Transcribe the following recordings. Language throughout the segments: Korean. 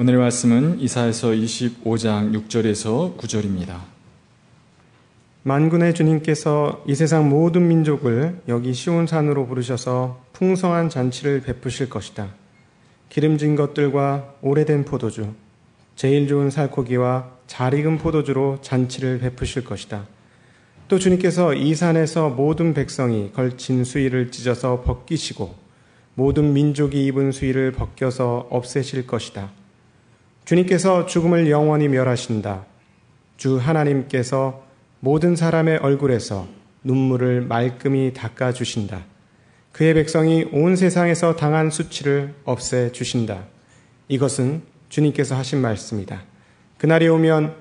오늘의 말씀은 이사야서 25장 6절에서 9절입니다. 만군의 주님께서 이 세상 모든 민족을 여기 시온산으로 부르셔서 풍성한 잔치를 베푸실 것이다. 기름진 것들과 오래된 포도주, 제일 좋은 살코기와 잘 익은 포도주로 잔치를 베푸실 것이다. 또 주님께서 이 산에서 모든 백성이 걸친 수의를 찢어서 벗기시고 모든 민족이 입은 수의를 벗겨서 없애실 것이다. 주님께서 죽음을 영원히 멸하신다. 주 하나님께서 모든 사람의 얼굴에서 눈물을 말끔히 닦아주신다. 그의 백성이 온 세상에서 당한 수치를 없애주신다. 이것은 주님께서 하신 말씀이다. 그날이 오면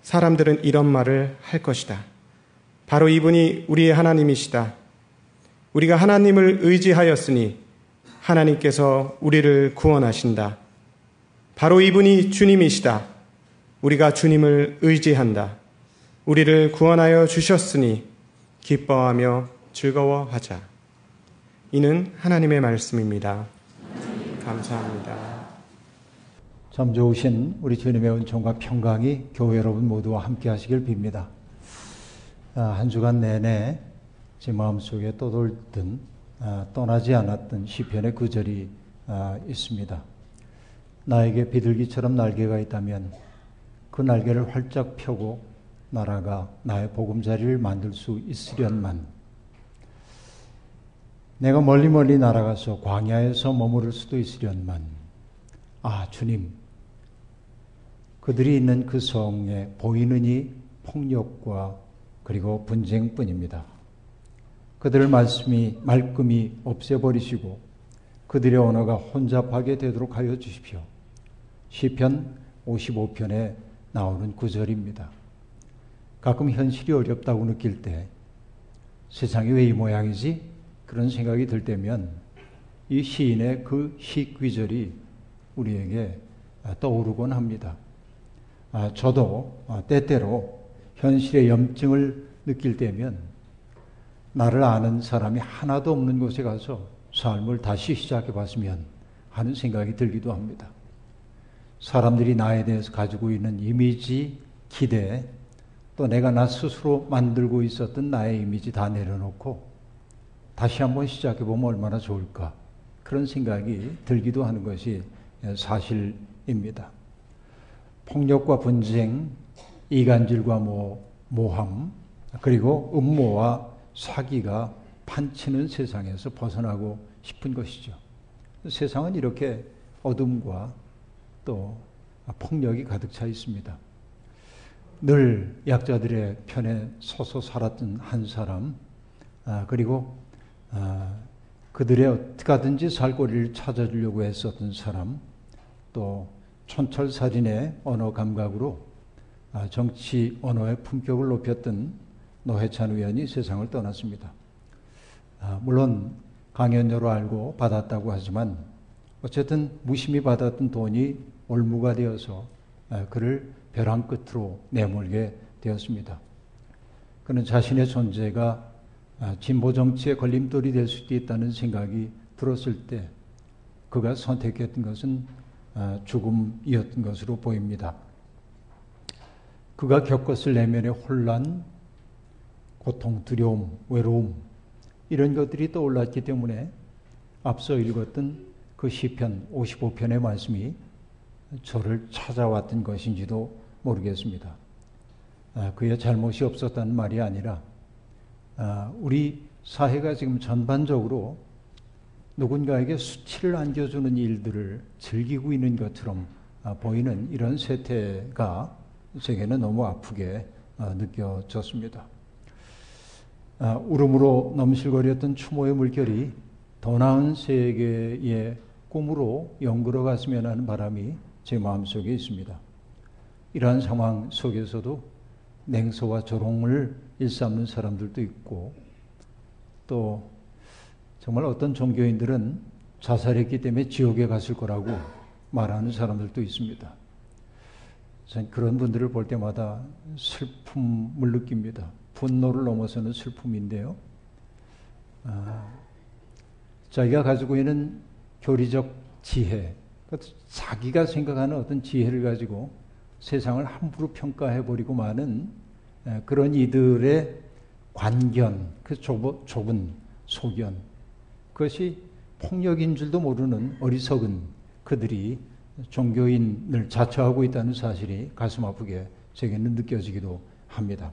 사람들은 이런 말을 할 것이다. 바로 이분이 우리의 하나님이시다. 우리가 하나님을 의지하였으니 하나님께서 우리를 구원하신다. 바로 이분이 주님이시다. 우리가 주님을 의지한다. 우리를 구원하여 주셨으니 기뻐하며 즐거워하자. 이는 하나님의 말씀입니다. 감사합니다. 참 좋으신 우리 주님의 은총과 평강이 교회 여러분 모두와 함께 하시길 빕니다. 한 주간 내내 제 마음속에 떠돌던 떠나지 않았던 시편의 구절이 있습니다. 나에게 비둘기처럼 날개가 있다면 그 날개를 활짝 펴고 날아가 나의 보금자리를 만들 수 있으련만. 내가 멀리 날아가서 광야에서 머무를 수도 있으련만. 아 주님, 그들이 있는 그 성에 보이느니 폭력과 그리고 분쟁뿐입니다. 그들을 말씀이 말끔히 없애버리시고 그들의 언어가 혼잡하게 되도록 하여 주십시오. 시편 55편에 나오는 구절입니다. 가끔 현실이 어렵다고 느낄 때, 세상이 왜 이 모양이지? 그런 생각이 들 때면 이 시인의 그 시귀절이 우리에게 떠오르곤 합니다. 저도 때때로 현실의 염증을 느낄 때면 나를 아는 사람이 하나도 없는 곳에 가서 삶을 다시 시작해 봤으면 하는 생각이 들기도 합니다. 사람들이 나에 대해서 가지고 있는 이미지, 기대, 또 내가 나 스스로 만들고 있었던 나의 이미지 다 내려놓고 다시 한번 시작해보면 얼마나 좋을까, 그런 생각이 들기도 하는 것이 사실입니다. 폭력과 분쟁, 이간질과 모함, 그리고 음모와 사기가 판치는 세상에서 벗어나고 싶은 것이죠. 세상은 이렇게 어둠과 또 폭력이 가득 차 있습니다. 늘 약자들의 편에 서서 살았던 한 사람, 그리고 그들의 어떻게든지 살 고리를 찾아주려고 했었던 사람, 또 촌철살인의 언어 감각으로 정치 언어의 품격을 높였던 노회찬 의원이 세상을 떠났습니다. 물론 강연료로 알고 받았다고 하지만 어쨌든 무심히 받았던 돈이 올무가 되어서 그를 벼랑 끝으로 내몰게 되었습니다. 그는 자신의 존재가 진보 정치의 걸림돌이 될 수도 있다는 생각이 들었을 때 그가 선택했던 것은 죽음이었던 것으로 보입니다. 그가 겪었을 내면의 혼란, 고통, 두려움, 외로움, 이런 것들이 떠올랐기 때문에 앞서 읽었던 그 시편 55편의 말씀이 저를 찾아왔던 것인지도 모르겠습니다. 그의 잘못이 없었다는 말이 아니라 우리 사회가 지금 전반적으로 누군가에게 수치를 안겨주는 일들을 즐기고 있는 것처럼 보이는 이런 세태가 제게는 너무 아프게 느껴졌습니다. 울음으로 넘실거렸던 추모의 물결이 더 나은 세계의 꿈으로 연그러 갔으면 하는 바람이 제 마음속에 있습니다. 이러한 상황 속에서도 냉소와 조롱을 일삼는 사람들도 있고, 또 정말 어떤 종교인들은 자살했기 때문에 지옥에 갔을 거라고 말하는 사람들도 있습니다. 전 그런 분들을 볼 때마다 슬픔을 느낍니다. 분노를 넘어서는 슬픔인데요. 자기가 가지고 있는 교리적 지혜, 자기가 생각하는 어떤 지혜를 가지고 세상을 함부로 평가해버리고 마는 그런 이들의 관견, 그 좁은 소견, 그것이 폭력인 줄도 모르는 어리석은 그들이 종교인을 자처하고 있다는 사실이 가슴 아프게 제게는 느껴지기도 합니다.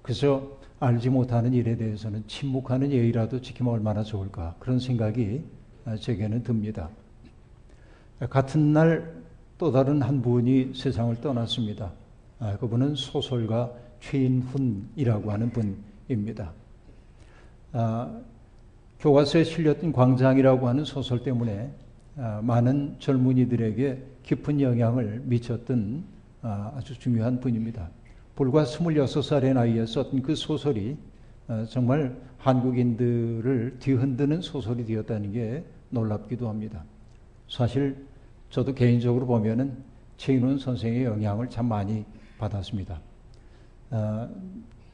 그래서 알지 못하는 일에 대해서는 침묵하는 예의라도 지키면 얼마나 좋을까, 그런 생각이 제게는 듭니다. 같은 날 또 다른 한 분이 세상을 떠났습니다. 그분은 소설가 최인훈이라고 하는 분입니다. 교과서에 실렸던 광장이라고 하는 소설 때문에 많은 젊은이들에게 깊은 영향을 미쳤던 아주 중요한 분입니다. 불과 26살의 나이에 썼던 그 소설이 정말 한국인들을 뒤흔드는 소설이 되었다는 게 놀랍기도 합니다. 사실 저도 개인적으로 보면은 최인훈 선생의 영향을 참 많이 받았습니다.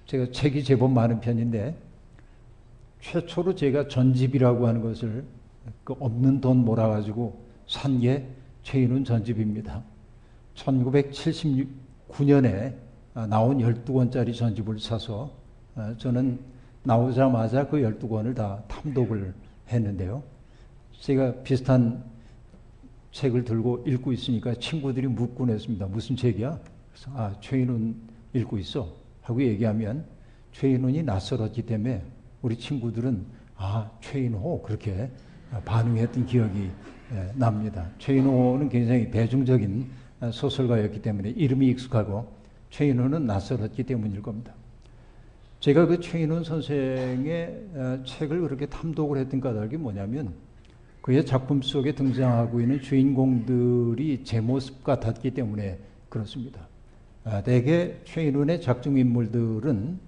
제가 책이 제법 많은 편인데 최초로 제가 전집이라고 하는 것을 그 없는 돈 몰아가지고 산 게 최인훈 전집입니다. 1979년에 나온 12권짜리 전집을 사서 저는 나오자마자 그 12권을 다 탐독을 했는데요. 제가 비슷한 책을 들고 읽고 있으니까 친구들이 묻곤 했습니다. 무슨 책이야? 그래서 최인훈 읽고 있어 하고 얘기하면 최인훈이 낯설었기 때문에 우리 친구들은 최인호 그렇게 반응했던 기억이 납니다. 최인호는 굉장히 대중적인 소설가였기 때문에 이름이 익숙하고 최인호는 낯설었기 때문일 겁니다. 제가 그 최인훈 선생의 책을 그렇게 탐독을 했던 까닭이 뭐냐면 그의 작품 속에 등장하고 있는 주인공들이 제 모습 같았기 때문에 그렇습니다. 대개 최인훈의 작중인물들은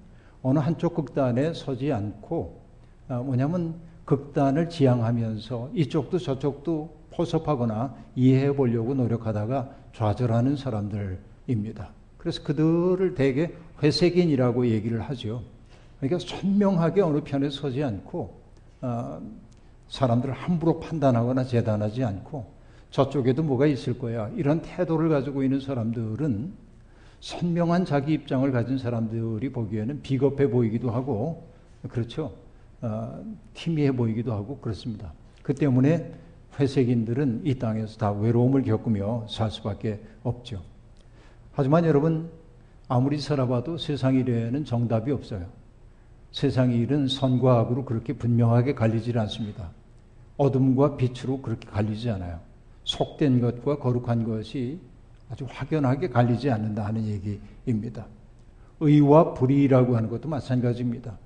어느 한쪽 극단에 서지 않고 뭐냐면 극단을 지향하면서 이쪽도 저쪽도 포섭하거나 이해해 보려고 노력하다가 좌절하는 사람들입니다. 그래서 그들을 대개 회색인이라고 얘기를 하죠. 그러니까 선명하게 어느 편에 서지 않고 사람들을 함부로 판단하거나 재단하지 않고 저쪽에도 뭐가 있을 거야 이런 태도를 가지고 있는 사람들은 선명한 자기 입장을 가진 사람들이 보기에는 비겁해 보이기도 하고 그렇죠. 희미해 보이기도 하고 그렇습니다. 그 때문에 회색인들은 이 땅에서 다 외로움을 겪으며 살 수밖에 없죠. 하지만 여러분 아무리 살아봐도 세상 일에는 정답이 없어요. 세상 일은 선과 악으로 그렇게 분명하게 갈리질 않습니다. 어둠과 빛으로 그렇게 갈리지 않아요. 속된 것과 거룩한 것이 아주 확연하게 갈리지 않는다 하는 얘기입니다. 의와 불의라고 하는 것도 마찬가지입니다.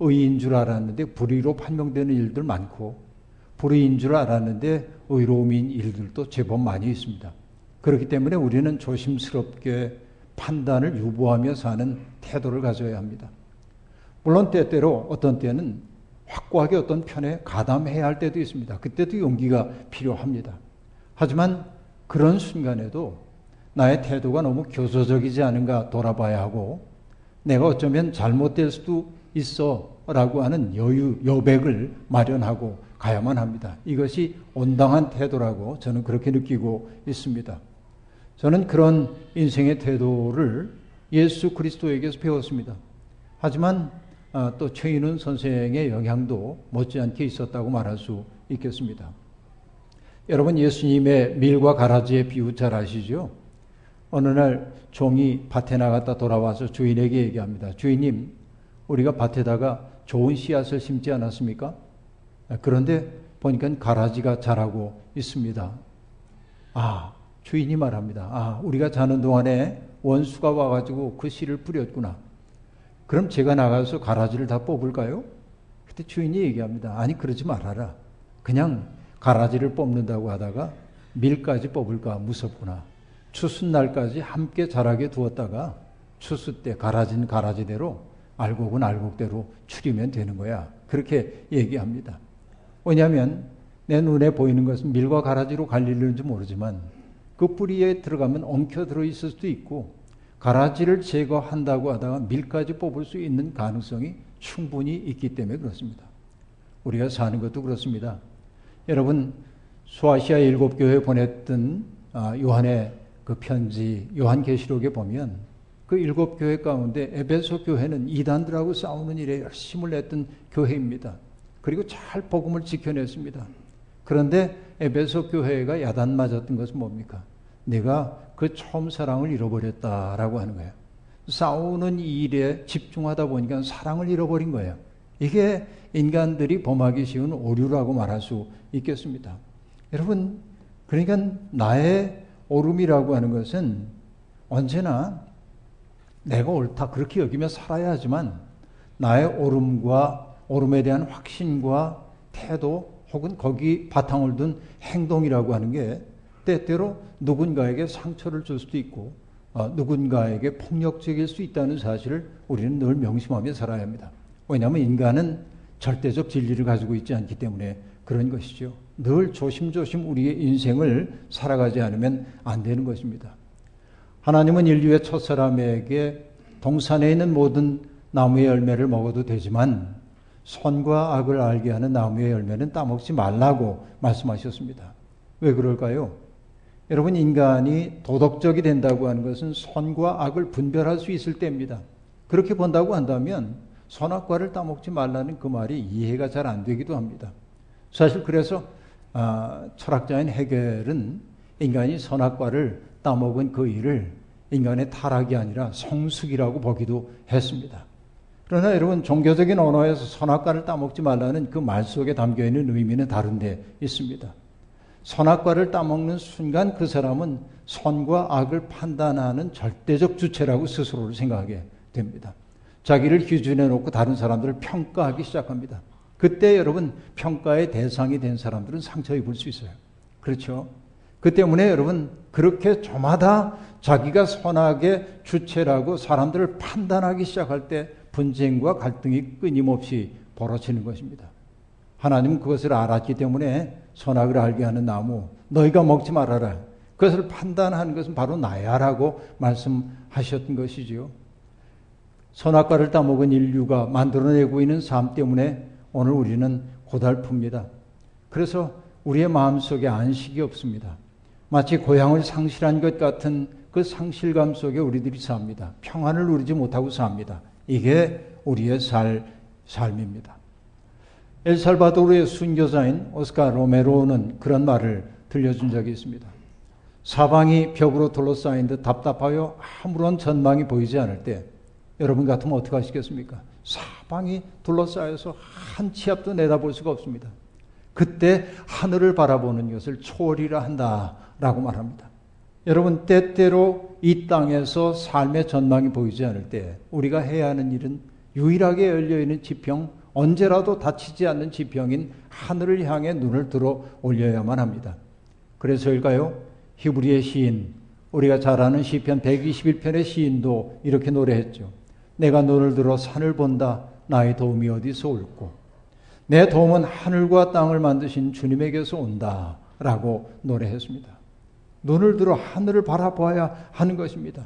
의인 줄 알았는데 불의로 판명되는 일들 많고 불의인 줄 알았는데 의로움인 일들도 제법 많이 있습니다. 그렇기 때문에 우리는 조심스럽게 판단을 유보하며 사는 태도를 가져야 합니다. 물론 때때로 어떤 때는 확고하게 어떤 편에 가담해야 할 때도 있습니다. 그때도 용기가 필요합니다. 하지만 그런 순간에도 나의 태도가 너무 교조적이지 않은가 돌아봐야 하고 내가 어쩌면 잘못될 수도 있어 라고 하는 여백을 마련하고 가야만 합니다. 이것이 온당한 태도라고 저는 그렇게 느끼고 있습니다. 저는 그런 인생의 태도를 예수 그리스도에게서 배웠습니다. 하지만 또 최인훈 선생의 영향도 못지않게 있었다고 말할 수 있겠습니다. 여러분 예수님의 밀과 가라지의 비유 잘 아시죠? 어느 날 종이 밭에 나갔다 돌아와서 주인에게 얘기합니다. 주인님, 우리가 밭에다가 좋은 씨앗을 심지 않았습니까? 그런데 보니까 가라지가 자라고 있습니다. 주인이 말합니다. 우리가 자는 동안에 원수가 와가지고 그 씨를 뿌렸구나. 그럼 제가 나가서 가라지를 다 뽑을까요? 그때 주인이 얘기합니다. 아니, 그러지 말아라. 그냥 가라지를 뽑는다고 하다가 밀까지 뽑을까 무섭구나. 추수날까지 함께 자라게 두었다가 추수 때 가라지는 가라지대로 알곡은 알곡대로 추리면 되는 거야. 그렇게 얘기합니다. 왜냐하면 내 눈에 보이는 것은 밀과 가라지로 갈리는지 모르지만 그 뿌리에 들어가면 엉켜 들어있을 수도 있고 가라지를 제거한다고 하다가 밀까지 뽑을 수 있는 가능성이 충분히 있기 때문에 그렇습니다. 우리가 사는 것도 그렇습니다. 여러분 소아시아 7교회에 보냈던 요한의 그 편지, 요한계시록에 보면 그 7교회 가운데 에베소 교회는 이단들하고 싸우는 일에 열심을 냈던 교회입니다. 그리고 잘 복음을 지켜냈습니다. 그런데 에베소 교회가 야단 맞았던 것은 뭡니까? 내가 그 처음 사랑을 잃어버렸다라고 하는 거예요. 싸우는 일에 집중하다 보니까 사랑을 잃어버린 거예요. 이게 인간들이 범하기 쉬운 오류라고 말할 수 있겠습니다. 여러분, 그러니까 나의 오름이라고 하는 것은 언제나 내가 옳다 그렇게 여기며 살아야 하지만 나의 오름에 대한 확신과 태도 혹은 거기 바탕을 둔 행동이라고 하는 게 때때로 누군가에게 상처를 줄 수도 있고 누군가에게 폭력적일 수 있다는 사실을 우리는 늘 명심하며 살아야 합니다. 왜냐하면 인간은 절대적 진리를 가지고 있지 않기 때문에 그런 것이죠. 늘 조심조심 우리의 인생을 살아가지 않으면 안 되는 것입니다. 하나님은 인류의 첫 사람에게 동산에 있는 모든 나무의 열매를 먹어도 되지만 선과 악을 알게 하는 나무의 열매는 따먹지 말라고 말씀하셨습니다. 왜 그럴까요? 여러분, 인간이 도덕적이 된다고 하는 것은 선과 악을 분별할 수 있을 때입니다. 그렇게 본다고 한다면 선악과를 따먹지 말라는 그 말이 이해가 잘 안 되기도 합니다. 사실 그래서 철학자인 헤겔은 인간이 선악과를 따먹은 그 일을 인간의 타락이 아니라 성숙이라고 보기도 했습니다. 그러나 여러분, 종교적인 언어에서 선악과를 따먹지 말라는 그 말 속에 담겨있는 의미는 다른데 있습니다. 선악과를 따먹는 순간 그 사람은 선과 악을 판단하는 절대적 주체라고 스스로를 생각하게 됩니다. 자기를 기준에 놓고 다른 사람들을 평가하기 시작합니다. 그때 여러분, 평가의 대상이 된 사람들은 상처 입을 수 있어요. 그렇죠? 그 때문에 여러분, 그렇게 저마다 자기가 선악의 주체라고 사람들을 판단하기 시작할 때 분쟁과 갈등이 끊임없이 벌어지는 것입니다. 하나님은 그것을 알았기 때문에 선악을 알게 하는 나무, 너희가 먹지 말아라. 그것을 판단하는 것은 바로 나야라고 말씀하셨던 것이지요. 선악과를 따먹은 인류가 만들어내고 있는 삶 때문에 오늘 우리는 고달픕니다. 그래서 우리의 마음속에 안식이 없습니다. 마치 고향을 상실한 것 같은 그 상실감 속에 우리들이 삽니다. 평안을 누리지 못하고 삽니다. 이게 우리의 삶입니다. 엘살바도르의 순교자인 오스카 로메로는 그런 말을 들려준 적이 있습니다. 사방이 벽으로 둘러싸인 듯 답답하여 아무런 전망이 보이지 않을 때 여러분 같으면 어떻게 하시겠습니까? 사방이 둘러싸여서 한 치 앞도 내다볼 수가 없습니다. 그때 하늘을 바라보는 것을 초월이라 한다라고 말합니다. 여러분, 때때로 이 땅에서 삶의 전망이 보이지 않을 때 우리가 해야 하는 일은 유일하게 열려있는 지평, 언제라도 닫히지 않는 지평인 하늘을 향해 눈을 들어 올려야만 합니다. 그래서일까요? 히브리의 시인, 우리가 잘 아는 시편 121편의 시인도 이렇게 노래했죠. 내가 눈을 들어 산을 본다. 나의 도움이 어디서 올꼬? 내 도움은 하늘과 땅을 만드신 주님에게서 온다. 라고 노래했습니다. 눈을 들어 하늘을 바라봐야 하는 것입니다.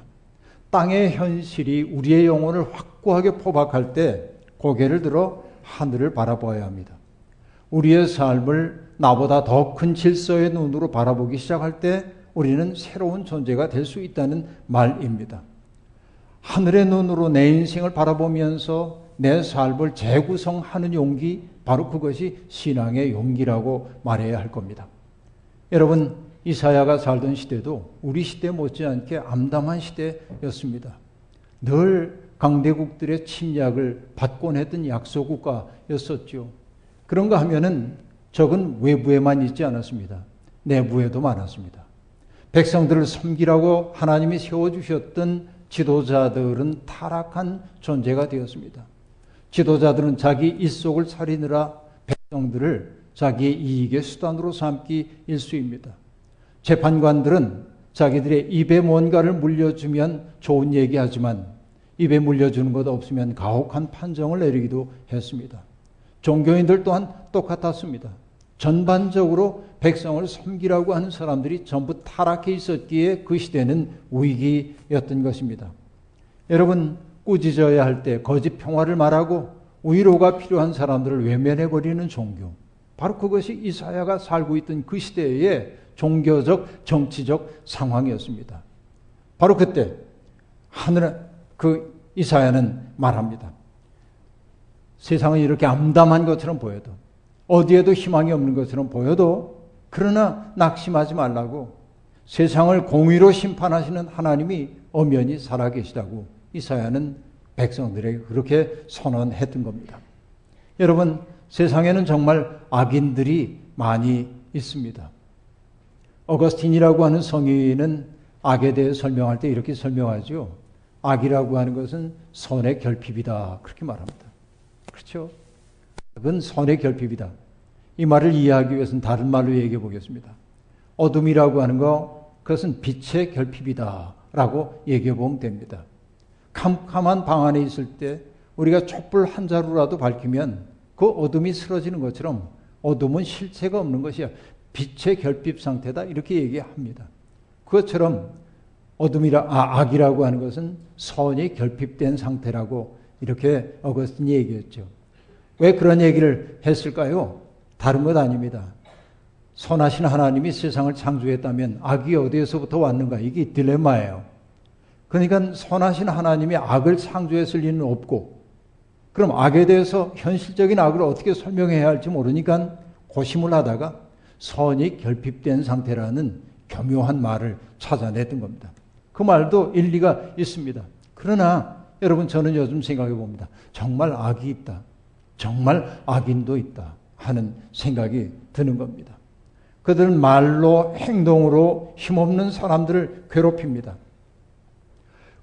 땅의 현실이 우리의 영혼을 확고하게 포박할 때 고개를 들어 하늘을 바라봐야 합니다. 우리의 삶을 나보다 더 큰 질서의 눈으로 바라보기 시작할 때 우리는 새로운 존재가 될 수 있다는 말입니다. 하늘의 눈으로 내 인생을 바라보면서 내 삶을 재구성하는 용기, 바로 그것이 신앙의 용기라고 말해야 할 겁니다. 여러분, 이사야가 살던 시대도 우리 시대 못지않게 암담한 시대였습니다. 늘 강대국들의 침략을 받곤 했던 약소국가였었죠. 그런가 하면은 적은 외부에만 있지 않았습니다. 내부에도 많았습니다. 백성들을 섬기라고 하나님이 세워주셨던 지도자들은 타락한 존재가 되었습니다. 지도자들은 자기 일속을 차리느라 백성들을 자기의 이익의 수단으로 삼기 일쑤입니다. 재판관들은 자기들의 입에 뭔가를 물려주면 좋은 얘기하지만 입에 물려주는 것 없으면 가혹한 판정을 내리기도 했습니다. 종교인들 또한 똑같았습니다. 전반적으로 백성을 섬기라고 하는 사람들이 전부 타락해 있었기에 그 시대는 위기였던 것입니다. 여러분, 꾸짖어야 할 때 거짓 평화를 말하고 위로가 필요한 사람들을 외면해버리는 종교, 바로 그것이 이사야가 살고 있던 그 시대의 종교적, 정치적 상황이었습니다. 바로 그때 하늘에 그 이사야는 말합니다. 세상은 이렇게 암담한 것처럼 보여도, 어디에도 희망이 없는 것처럼 보여도, 그러나 낙심하지 말라고, 세상을 공의로 심판하시는 하나님이 엄연히 살아계시다고 이사야는 백성들에게 그렇게 선언했던 겁니다. 여러분, 세상에는 정말 악인들이 많이 있습니다. 어거스틴이라고 하는 성인은 악에 대해 설명할 때 이렇게 설명하죠. 악이라고 하는 것은 선의 결핍이다, 그렇게 말합니다. 그렇죠? 악은 선의 결핍이다. 이 말을 이해하기 위해서는 다른 말로 얘기해 보겠습니다. 어둠이라고 하는 거, 그것은 빛의 결핍이다 라고 얘기해 보면 됩니다. 캄캄한 방 안에 있을 때 우리가 촛불 한 자루라도 밝히면 그 어둠이 쓰러지는 것처럼 어둠은 실체가 없는 것이야, 빛의 결핍 상태다, 이렇게 얘기합니다. 그것처럼 악이라고 하는 것은 선이 결핍된 상태라고 이렇게 어거스틴이 얘기했죠. 왜 그런 얘기를 했을까요? 다른 것 아닙니다. 선하신 하나님이 세상을 창조했다면 악이 어디에서부터 왔는가, 이게 딜레마예요. 그러니까 선하신 하나님이 악을 창조했을 리는 없고, 그럼 악에 대해서 현실적인 악을 어떻게 설명해야 할지 모르니까 고심을 하다가 선이 결핍된 상태라는 교묘한 말을 찾아냈던 겁니다. 그 말도 일리가 있습니다. 그러나 여러분, 저는 요즘 생각해 봅니다. 정말 악이 있다, 정말 악인도 있다 하는 생각이 드는 겁니다. 그들은 말로, 행동으로 힘없는 사람들을 괴롭힙니다.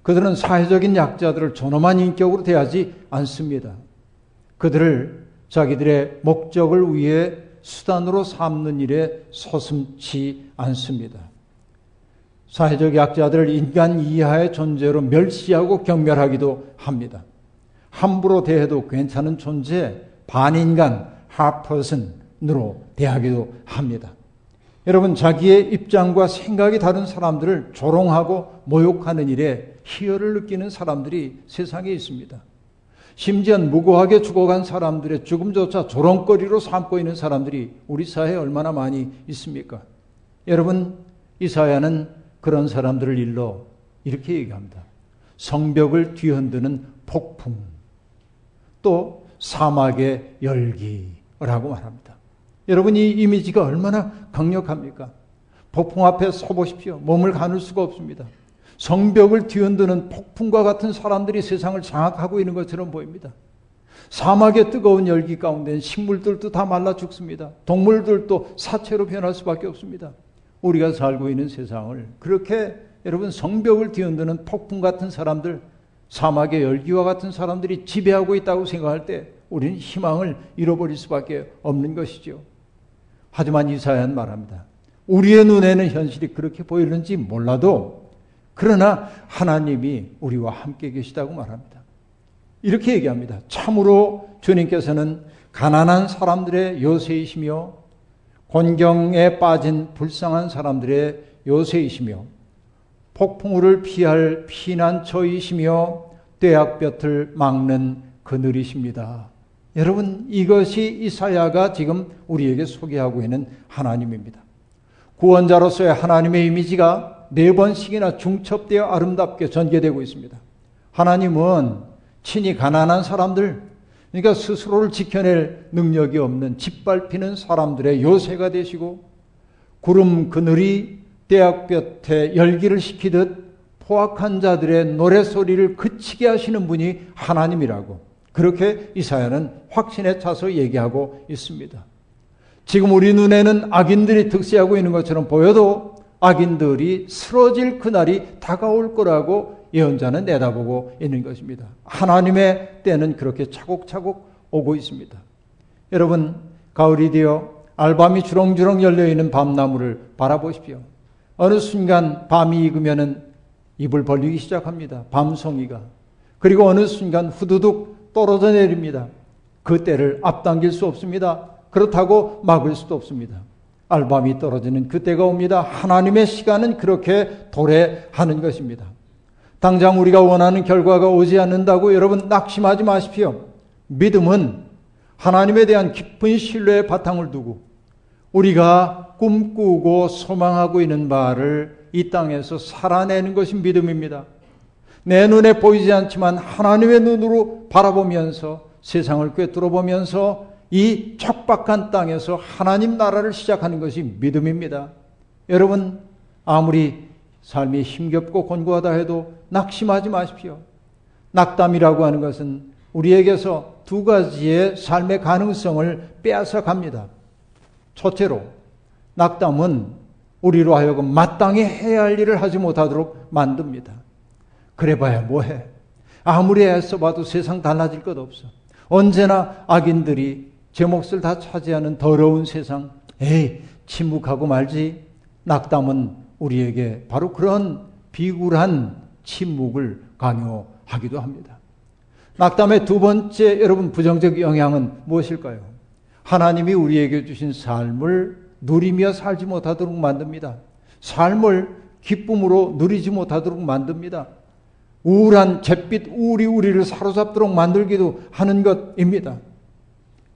그들은 사회적인 약자들을 존엄한 인격으로 대하지 않습니다. 그들을 자기들의 목적을 위해 수단으로 삼는 일에 서슴지 않습니다. 사회적 약자들을 인간 이하의 존재로 멸시하고 경멸하기도 합니다. 함부로 대해도 괜찮은 존재, 반인간, 하퍼슨으로 대하기도 합니다. 여러분, 자기의 입장과 생각이 다른 사람들을 조롱하고 모욕하는 일에 희열을 느끼는 사람들이 세상에 있습니다. 심지어 무고하게 죽어간 사람들의 죽음조차 조롱거리로 삼고 있는 사람들이 우리 사회에 얼마나 많이 있습니까? 여러분, 이사야는 그런 사람들을 일러 이렇게 얘기합니다. 성벽을 뒤흔드는 폭풍, 또 사막의 열기라고 말합니다. 여러분, 이 이미지가 얼마나 강력합니까? 폭풍 앞에 서보십시오. 몸을 가눌 수가 없습니다. 성벽을 뒤흔드는 폭풍과 같은 사람들이 세상을 장악하고 있는 것처럼 보입니다. 사막의 뜨거운 열기 가운데 식물들도 다 말라 죽습니다. 동물들도 사체로 변할 수밖에 없습니다. 우리가 살고 있는 세상을 그렇게, 여러분, 성벽을 뒤흔드는 폭풍 같은 사람들, 사막의 열기와 같은 사람들이 지배하고 있다고 생각할 때 우리는 희망을 잃어버릴 수밖에 없는 것이죠. 하지만 이사야는 말합니다. 우리의 눈에는 현실이 그렇게 보이는지 몰라도, 그러나 하나님이 우리와 함께 계시다고 말합니다. 이렇게 얘기합니다. 참으로 주님께서는 가난한 사람들의 요새이시며, 곤경에 빠진 불쌍한 사람들의 요새이시며, 폭풍우를 피할 피난처이시며, 떼약볕을 막는 그늘이십니다. 여러분, 이것이 이사야가 지금 우리에게 소개하고 있는 하나님입니다. 구원자로서의 하나님의 이미지가 4번씩이나 중첩되어 아름답게 전개되고 있습니다. 하나님은 친히 가난한 사람들, 그러니까 스스로를 지켜낼 능력이 없는 짓밟히는 사람들의 요새가 되시고, 구름 그늘이 떼약볕에 열기를 식히듯 포악한 자들의 노래소리를 그치게 하시는 분이 하나님이라고 그렇게 이사야는 확신에 차서 얘기하고 있습니다. 지금 우리 눈에는 악인들이 득세하고 있는 것처럼 보여도 악인들이 쓰러질 그날이 다가올 거라고 예언자는 내다보고 있는 것입니다. 하나님의 때는 그렇게 차곡차곡 오고 있습니다. 여러분, 가을이 되어 알밤이 주렁주렁 열려있는 밤나무를 바라보십시오. 어느 순간 밤이 익으면 입을 벌리기 시작합니다. 밤송이가. 그리고 어느 순간 후두둑 떨어져 내립니다. 그 때를 앞당길 수 없습니다. 그렇다고 막을 수도 없습니다. 알밤이 떨어지는 그때가 옵니다. 하나님의 시간은 그렇게 도래하는 것입니다. 당장 우리가 원하는 결과가 오지 않는다고 여러분 낙심하지 마십시오. 믿음은 하나님에 대한 깊은 신뢰의 바탕을 두고 우리가 꿈꾸고 소망하고 있는 바를 이 땅에서 살아내는 것이 믿음입니다. 내 눈에 보이지 않지만 하나님의 눈으로 바라보면서 세상을 꿰뚫어보면서 이 척박한 땅에서 하나님 나라를 시작하는 것이 믿음입니다. 여러분, 아무리 삶이 힘겹고 곤고하다 해도 낙심하지 마십시오. 낙담이라고 하는 것은 우리에게서 두 가지의 삶의 가능성을 빼앗아 갑니다. 첫째로, 낙담은 우리로 하여금 마땅히 해야 할 일을 하지 못하도록 만듭니다. 그래봐야 뭐해? 아무리 애써봐도 세상 달라질 것 없어. 언제나 악인들이 제 몫을 다 차지하는 더러운 세상, 에이, 침묵하고 말지. 낙담은 우리에게 바로 그런 비굴한 침묵을 강요하기도 합니다. 낙담의 두 번째, 여러분, 부정적 영향은 무엇일까요? 하나님이 우리에게 주신 삶을 누리며 살지 못하도록 만듭니다. 삶을 기쁨으로 누리지 못하도록 만듭니다. 우울한 잿빛 우울이 우리를 사로잡도록 만들기도 하는 것입니다.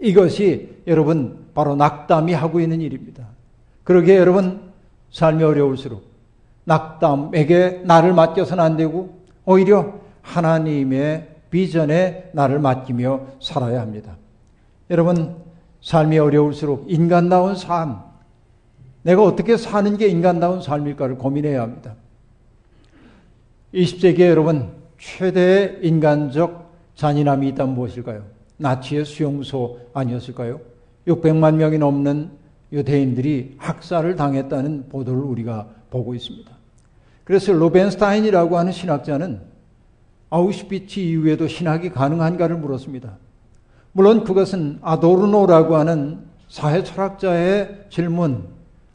이것이 여러분 바로 낙담이 하고 있는 일입니다. 그러기에 여러분, 삶이 어려울수록 낙담에게 나를 맡겨서는 안 되고 오히려 하나님의 비전에 나를 맡기며 살아야 합니다. 여러분, 삶이 어려울수록 인간다운 삶, 내가 어떻게 사는 게 인간다운 삶일까를 고민해야 합니다. 20세기에 여러분, 최대의 인간적 잔인함이 있다면 무엇일까요? 나치의 수용소 아니었을까요? 600만 명이 넘는 유대인들이 학살을 당했다는 보도를 우리가 보고 있습니다. 그래서 로벤스타인이라고 하는 신학자는 아우슈비츠 이후에도 신학이 가능한가를 물었습니다. 물론 그것은 아도르노라고 하는 사회철학자의 질문,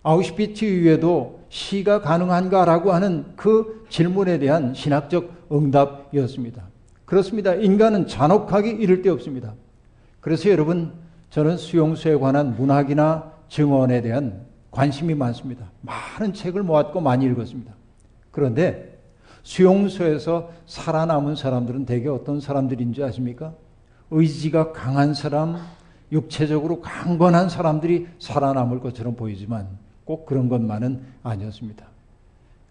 아우슈비츠 이후에도 시가 가능한가라고 하는 그 질문에 대한 신학적 응답이었습니다. 그렇습니다. 인간은 잔혹하기 이를 데 없습니다. 그래서 여러분, 저는 수용소에 관한 문학이나 증언에 대한 관심이 많습니다. 많은 책을 모았고 많이 읽었습니다. 그런데 수용소에서 살아남은 사람들은 대개 어떤 사람들인지 아십니까? 의지가 강한 사람, 육체적으로 강건한 사람들이 살아남을 것처럼 보이지만 꼭 그런 것만은 아니었습니다.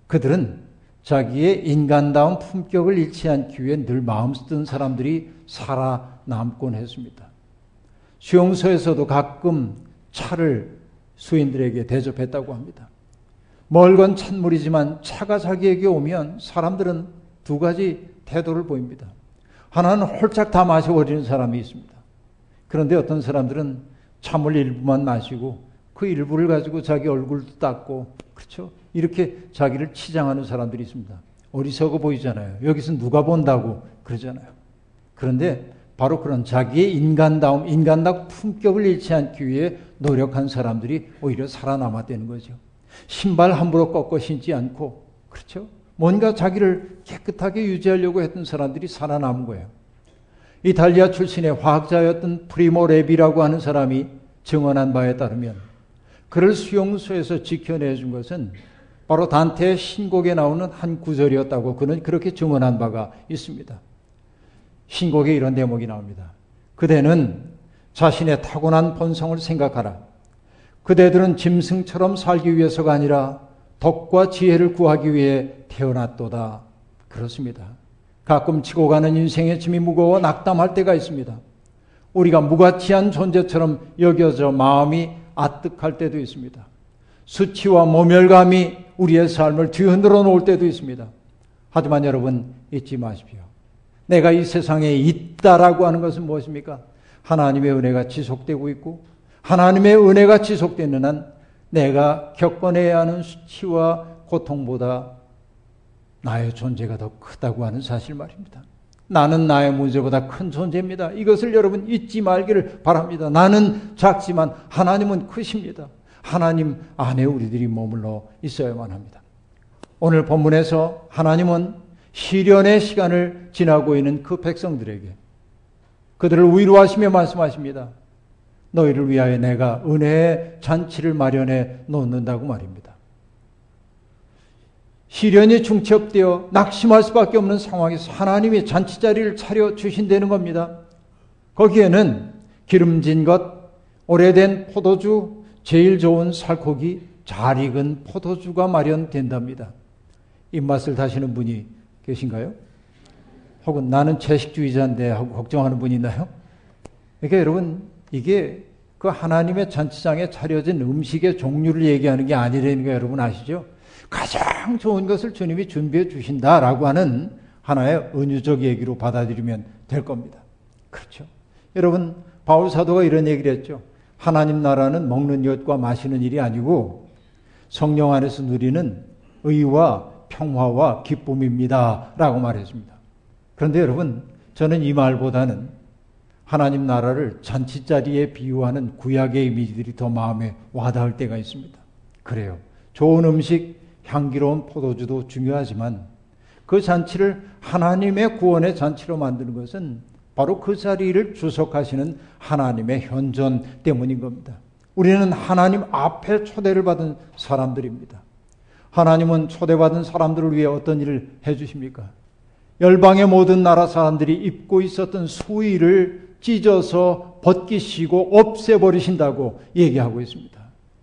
그들은 자기의 인간다운 품격을 잃지 않기 위해 늘 마음 쓰던 사람들이 살아남곤 했습니다. 수용소에서도 가끔 차를 수인들에게 대접했다고 합니다. 멀건 찬물이지만 차가 자기에게 오면 사람들은 두 가지 태도를 보입니다. 하나는 홀짝 다 마셔버리는 사람이 있습니다. 그런데 어떤 사람들은 찬물 일부만 마시고 그 일부를 가지고 자기 얼굴도 닦고, 그렇죠? 이렇게 자기를 치장하는 사람들이 있습니다. 어리석어 보이잖아요. 여기서 누가 본다고 그러잖아요. 그런데 바로 그런 자기의 인간다움, 인간다운 품격을 잃지 않기 위해 노력한 사람들이 오히려 살아남았다는 거죠. 신발 함부로 꺾어 신지 않고, 그렇죠? 뭔가 자기를 깨끗하게 유지하려고 했던 사람들이 살아남은 거예요. 이탈리아 출신의 화학자였던 프리모 레비라고 하는 사람이 증언한 바에 따르면 그를 수용소에서 지켜내준 것은 바로 단테의 신곡에 나오는 한 구절이었다고 그는 그렇게 증언한 바가 있습니다. 신곡에 이런 대목이 나옵니다. 그대는 자신의 타고난 본성을 생각하라. 그대들은 짐승처럼 살기 위해서가 아니라 덕과 지혜를 구하기 위해 태어났도다. 그렇습니다. 가끔 지고 가는 인생의 짐이 무거워 낙담할 때가 있습니다. 우리가 무가치한 존재처럼 여겨져 마음이 아득할 때도 있습니다. 수치와 모멸감이 우리의 삶을 뒤흔들어 놓을 때도 있습니다. 하지만 여러분, 잊지 마십시오. 내가 이 세상에 있다라고 하는 것은 무엇입니까? 하나님의 은혜가 지속되고 있고, 하나님의 은혜가 지속되는 한 내가 겪어내야 하는 수치와 고통보다 나의 존재가 더 크다고 하는 사실 말입니다. 나는 나의 문제보다 큰 존재입니다. 이것을 여러분 잊지 말기를 바랍니다. 나는 작지만 하나님은 크십니다. 하나님 안에 우리들이 머물러 있어야만 합니다. 오늘 본문에서 하나님은 시련의 시간을 지나고 있는 그 백성들에게 그들을 위로하시며 말씀하십니다. 너희를 위하여 내가 은혜의 잔치를 마련해 놓는다고 말입니다. 시련이 중첩되어 낙심할 수밖에 없는 상황에서 하나님이 잔치자리를 차려주신다는 겁니다. 거기에는 기름진 것, 오래된 포도주, 제일 좋은 살코기, 잘 익은 포도주가 마련된답니다. 입맛을 다시는 분이 계신가요? 혹은 나는 채식주의자인데 하고 걱정하는 분이 있나요? 그러니까 여러분, 이게 그 하나님의 잔치장에 차려진 음식의 종류를 얘기하는 게 아니라는 거 여러분 아시죠? 가장 좋은 것을 주님이 준비해 주신다라고 하는 하나의 은유적 얘기로 받아들이면 될 겁니다. 그렇죠. 여러분, 바울 사도가 이런 얘기를 했죠. 하나님 나라는 먹는 것과 마시는 일이 아니고 성령 안에서 누리는 의와 평화와 기쁨입니다. 라고 말했습니다. 그런데 여러분, 저는 이 말보다는 하나님 나라를 잔치자리에 비유하는 구약의 이미지들이 더 마음에 와닿을 때가 있습니다. 그래요. 좋은 음식, 향기로운 포도주도 중요하지만 그 잔치를 하나님의 구원의 잔치로 만드는 것은 바로 그 자리를 주석하시는 하나님의 현존 때문인 겁니다. 우리는 하나님 앞에 초대를 받은 사람들입니다. 하나님은 초대받은 사람들을 위해 어떤 일을 해주십니까? 열방의 모든 나라 사람들이 입고 있었던 수의를 찢어서 벗기시고 없애버리신다고 얘기하고 있습니다.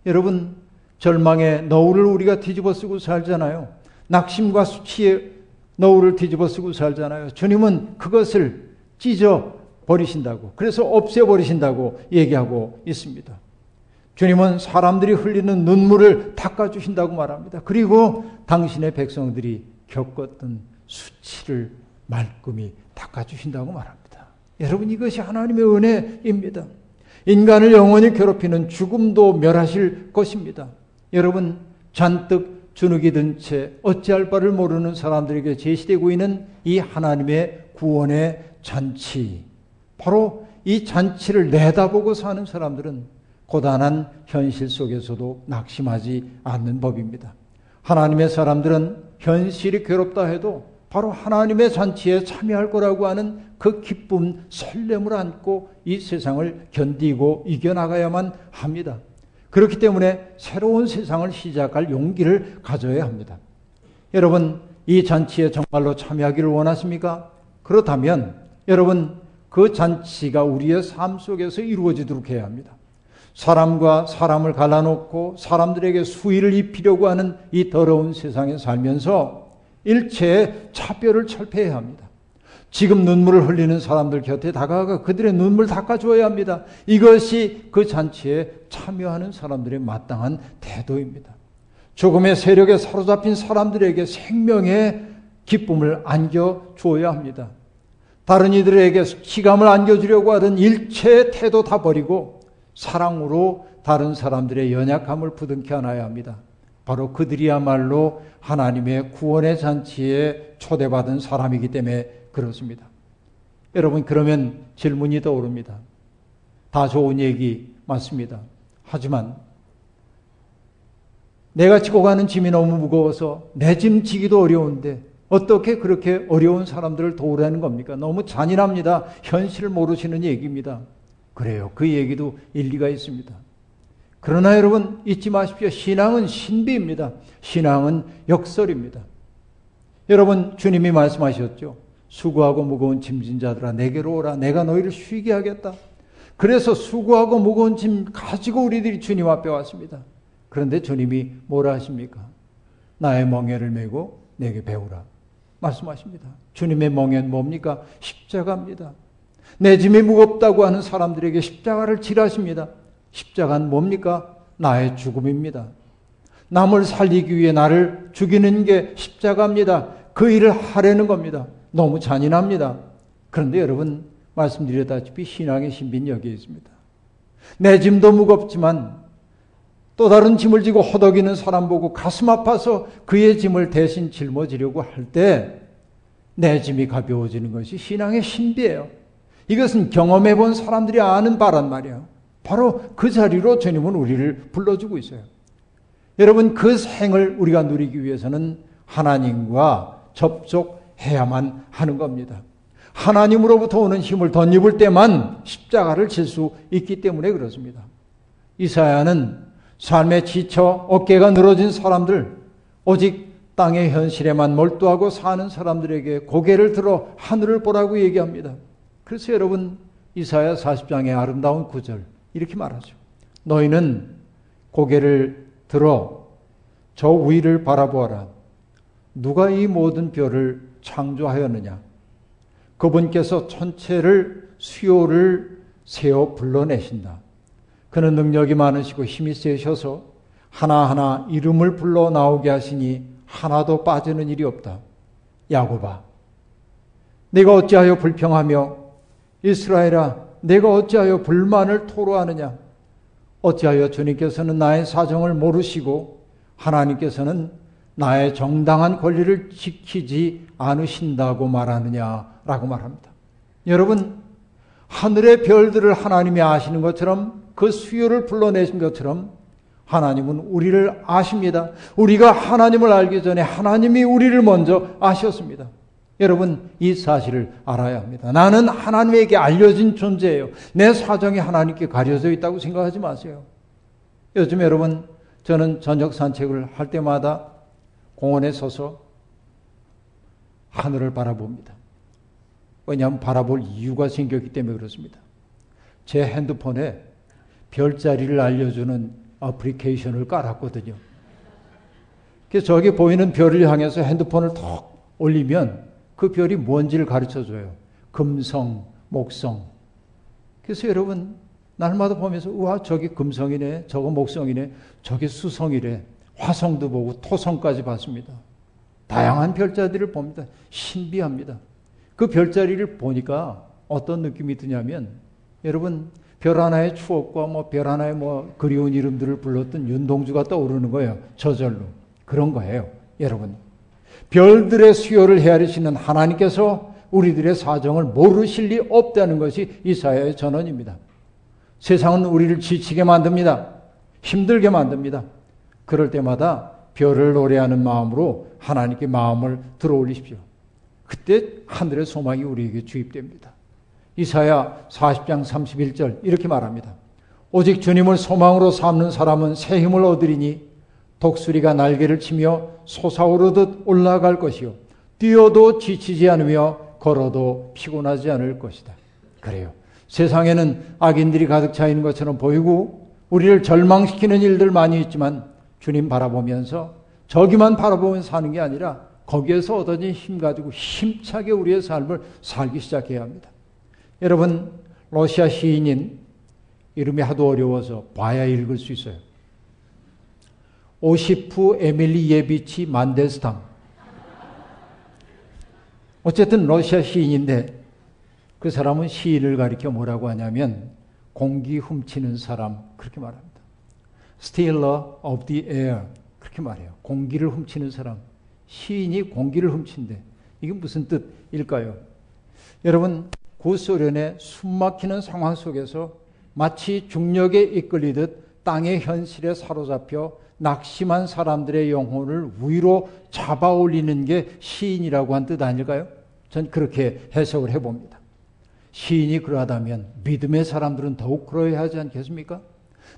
여러분, 절망의 너울을 우리가 뒤집어 쓰고 살잖아요. 낙심과 수치의 너울을 뒤집어 쓰고 살잖아요. 주님은 그것을 찢어버리신다고, 그래서 없애버리신다고 얘기하고 있습니다. 주님은 사람들이 흘리는 눈물을 닦아주신다고 말합니다. 그리고 당신의 백성들이 겪었던 수치를 말끔히 닦아주신다고 말합니다. 여러분, 이것이 하나님의 은혜입니다. 인간을 영원히 괴롭히는 죽음도 멸하실 것입니다. 여러분, 잔뜩 주눅이 든 채 어찌할 바를 모르는 사람들에게 제시되고 있는 이 하나님의 구원의 잔치, 바로 이 잔치를 내다보고 사는 사람들은 고단한 현실 속에서도 낙심하지 않는 법입니다. 하나님의 사람들은 현실이 괴롭다 해도 바로 하나님의 잔치에 참여할 거라고 하는 그 기쁨, 설렘을 안고 이 세상을 견디고 이겨나가야만 합니다. 그렇기 때문에 새로운 세상을 시작할 용기를 가져야 합니다. 여러분, 이 잔치에 정말로 참여하기를 원하십니까? 그렇다면 여러분, 그 잔치가 우리의 삶 속에서 이루어지도록 해야 합니다. 사람과 사람을 갈라놓고 사람들에게 수의를 입히려고 하는 이 더러운 세상에 살면서 일체의 차별을 철폐해야 합니다. 지금 눈물을 흘리는 사람들 곁에 다가가 그들의 눈물을 닦아줘야 합니다. 이것이 그 잔치에 참여하는 사람들의 마땅한 태도입니다. 죽음의 세력에 사로잡힌 사람들에게 생명의 기쁨을 안겨줘야 합니다. 다른 이들에게 수치감을 안겨주려고 하던 일체의 태도 다 버리고 사랑으로 다른 사람들의 연약함을 부둥켜 안아야 합니다. 바로 그들이야말로 하나님의 구원의 잔치에 초대받은 사람이기 때문에 그렇습니다. 여러분, 그러면 질문이 떠오릅니다. 다 좋은 얘기 맞습니다. 하지만 내가 지고 가는 짐이 너무 무거워서 내 짐 지기도 어려운데 어떻게 그렇게 어려운 사람들을 도우라는 겁니까? 너무 잔인합니다. 현실을 모르시는 얘기입니다. 그래요. 그 얘기도 일리가 있습니다. 그러나 여러분, 잊지 마십시오. 신앙은 신비입니다. 신앙은 역설입니다. 여러분, 주님이 말씀하셨죠. 수고하고 무거운 짐진 자들아 내게로 오라. 내가 너희를 쉬게 하겠다. 그래서 수고하고 무거운 짐 가지고 우리들이 주님 앞에 왔습니다. 그런데 주님이 뭐라 하십니까? 나의 멍에를 메고 내게 배우라. 말씀하십니다. 주님의 멍에는 뭡니까? 십자가입니다. 내 짐이 무겁다고 하는 사람들에게 십자가를 지라십니다. 십자가는 뭡니까? 나의 죽음입니다. 남을 살리기 위해 나를 죽이는 게 십자가입니다. 그 일을 하려는 겁니다. 너무 잔인합니다. 그런데 여러분, 말씀드렸다시피 신앙의 신비는 여기에 있습니다. 내 짐도 무겁지만 또 다른 짐을 지고 허덕이는 사람 보고 가슴 아파서 그의 짐을 대신 짊어지려고 할 때 내 짐이 가벼워지는 것이 신앙의 신비예요. 이것은 경험해본 사람들이 아는 바란 말이에요. 바로 그 자리로 주님은 우리를 불러주고 있어요. 여러분, 그 생을 우리가 누리기 위해서는 하나님과 접촉해야만 하는 겁니다. 하나님으로부터 오는 힘을 덧입을 때만 십자가를 질 수 있기 때문에 그렇습니다. 이사야는 삶에 지쳐 어깨가 늘어진 사람들, 오직 땅의 현실에만 몰두하고 사는 사람들에게 고개를 들어 하늘을 보라고 얘기합니다. 그래서 여러분, 이사야 40장의 아름다운 구절 이렇게 말하죠. 너희는 고개를 들어 저 위를 바라보아라. 누가 이 모든 별을 창조하였느냐? 그분께서 천체를 수요를 세어 불러내신다. 그는 능력이 많으시고 힘이 세셔서 하나하나 이름을 불러 나오게 하시니 하나도 빠지는 일이 없다. 야곱아, 네가 어찌하여 불평하며 이스라엘아, 네가 어찌하여 불만을 토로하느냐? 어찌하여 주님께서는 나의 사정을 모르시고 하나님께서는 나의 정당한 권리를 지키지 않으신다고 말하느냐라고 말합니다. 여러분, 하늘의 별들을 하나님이 아시는 것처럼 그 수요를 불러내신 것처럼 하나님은 우리를 아십니다. 우리가 하나님을 알기 전에 하나님이 우리를 먼저 아셨습니다. 여러분, 이 사실을 알아야 합니다. 나는 하나님에게 알려진 존재예요. 내 사정이 하나님께 가려져 있다고 생각하지 마세요. 요즘 여러분, 저는 저녁 산책을 할 때마다 공원에 서서 하늘을 바라봅니다. 왜냐하면 바라볼 이유가 생겼기 때문에 그렇습니다. 제 핸드폰에 별자리를 알려주는 어플리케이션을 깔았거든요. 그래서 저기 보이는 별을 향해서 핸드폰을 턱 올리면 그 별이 뭔지를 가르쳐줘요. 금성, 목성. 그래서 여러분, 날마다 보면서 우와, 저기 금성이네, 저거 목성이네, 저기 수성이래. 화성도 보고 토성까지 봤습니다. 다양한 별자리를 봅니다. 신비합니다. 그 별자리를 보니까 어떤 느낌이 드냐면, 여러분, 별 하나의 추억과 별 하나의 그리운 이름들을 불렀던 윤동주가 떠오르는 거예요. 저절로. 그런 거예요. 여러분, 별들의 수요를 헤아리시는 하나님께서 우리들의 사정을 모르실 리 없다는 것이 이사야의 전언입니다. 세상은 우리를 지치게 만듭니다. 힘들게 만듭니다. 그럴 때마다 별을 노래하는 마음으로 하나님께 마음을 들어올리십시오. 그때 하늘의 소망이 우리에게 주입됩니다. 이사야 40장 31절 이렇게 말합니다. 오직 주님을 소망으로 삼는 사람은 새 힘을 얻으리니 독수리가 날개를 치며 솟아오르듯 올라갈 것이요 뛰어도 지치지 않으며 걸어도 피곤하지 않을 것이다. 그래요. 세상에는 악인들이 가득 차 있는 것처럼 보이고 우리를 절망시키는 일들 많이 있지만 주님 바라보면서 저기만 바라보면서 사는 게 아니라 거기에서 얻어진 힘 가지고 힘차게 우리의 삶을 살기 시작해야 합니다. 여러분, 러시아 시인인, 이름이 하도 어려워서 봐야 읽을 수 있어요. 오시프 에밀리예비치 만델스탐. 어쨌든 러시아 시인인데 그 사람은 시인을 가리켜 뭐라고 하냐면 공기 훔치는 사람 그렇게 말합니다. Stealer of the air. 그렇게 말해요. 공기를 훔치는 사람. 시인이 공기를 훔친대. 이게 무슨 뜻일까요? 여러분, 구소련의 숨막히는 상황 속에서 마치 중력에 이끌리듯 땅의 현실에 사로잡혀 낙심한 사람들의 영혼을 위로 잡아올리는 게 시인이라고 한 뜻 아닐까요? 전 그렇게 해석을 해봅니다. 시인이 그러하다면 믿음의 사람들은 더욱 그러해야 하지 않겠습니까?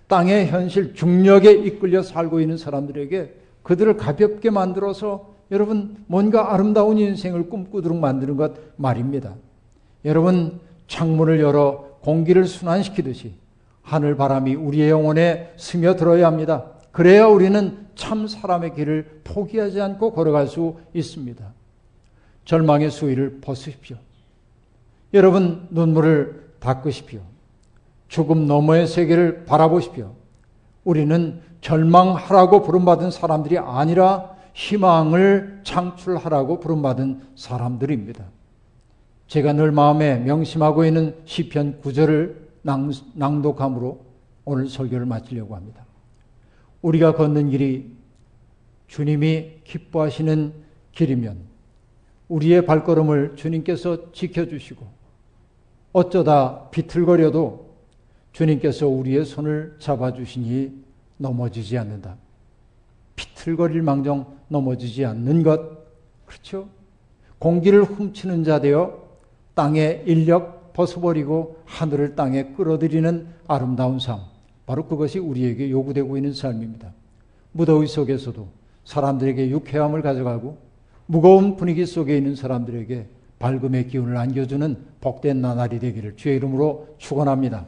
땅의 현실 중력에 이끌려 살고 있는 사람들에게 그들을 가볍게 만들어서 여러분 뭔가 아름다운 인생을 꿈꾸도록 만드는 것 말입니다. 여러분, 창문을 열어 공기를 순환시키듯이 하늘 바람이 우리의 영혼에 스며들어야 합니다. 그래야 우리는 참 사람의 길을 포기하지 않고 걸어갈 수 있습니다. 절망의 수위를 벗으십시오. 여러분, 눈물을 닦으십시오. 죽음 너머의 세계를 바라보십시오. 우리는 절망하라고 부름받은 사람들이 아니라 희망을 창출하라고 부름받은 사람들입니다. 제가 늘 마음에 명심하고 있는 시편 9절을 낭독함으로 오늘 설교를 마치려고 합니다. 우리가 걷는 길이 주님이 기뻐하시는 길이면 우리의 발걸음을 주님께서 지켜주시고 어쩌다 비틀거려도 주님께서 우리의 손을 잡아주시니 넘어지지 않는다. 비틀거릴 망정 넘어지지 않는 것. 그렇죠? 공기를 훔치는 자 되어 땅의 인력 벗어버리고 하늘을 땅에 끌어들이는 아름다운 삶. 바로 그것이 우리에게 요구되고 있는 삶입니다. 무더위 속에서도 사람들에게 유쾌함을 가져가고 무거운 분위기 속에 있는 사람들에게 밝음의 기운을 안겨주는 복된 나날이 되기를 주의 이름으로 축원합니다.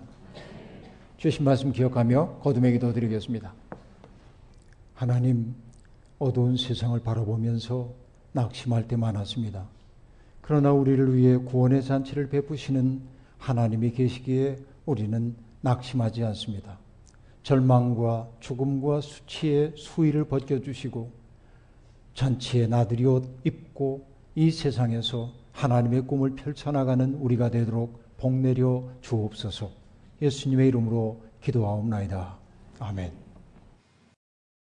주신 말씀 기억하며 거듭의 기도 드리겠습니다. 하나님, 어두운 세상을 바라보면서 낙심할 때 많았습니다. 그러나 우리를 위해 구원의 잔치를 베푸시는 하나님이 계시기에 우리는 낙심하지 않습니다. 절망과 죽음과 수치의 수위를 벗겨주시고 잔치의 나들이 옷 입고 이 세상에서 하나님의 꿈을 펼쳐나가는 우리가 되도록 복 내려 주옵소서. 예수님의 이름으로 기도하옵나이다. 아멘.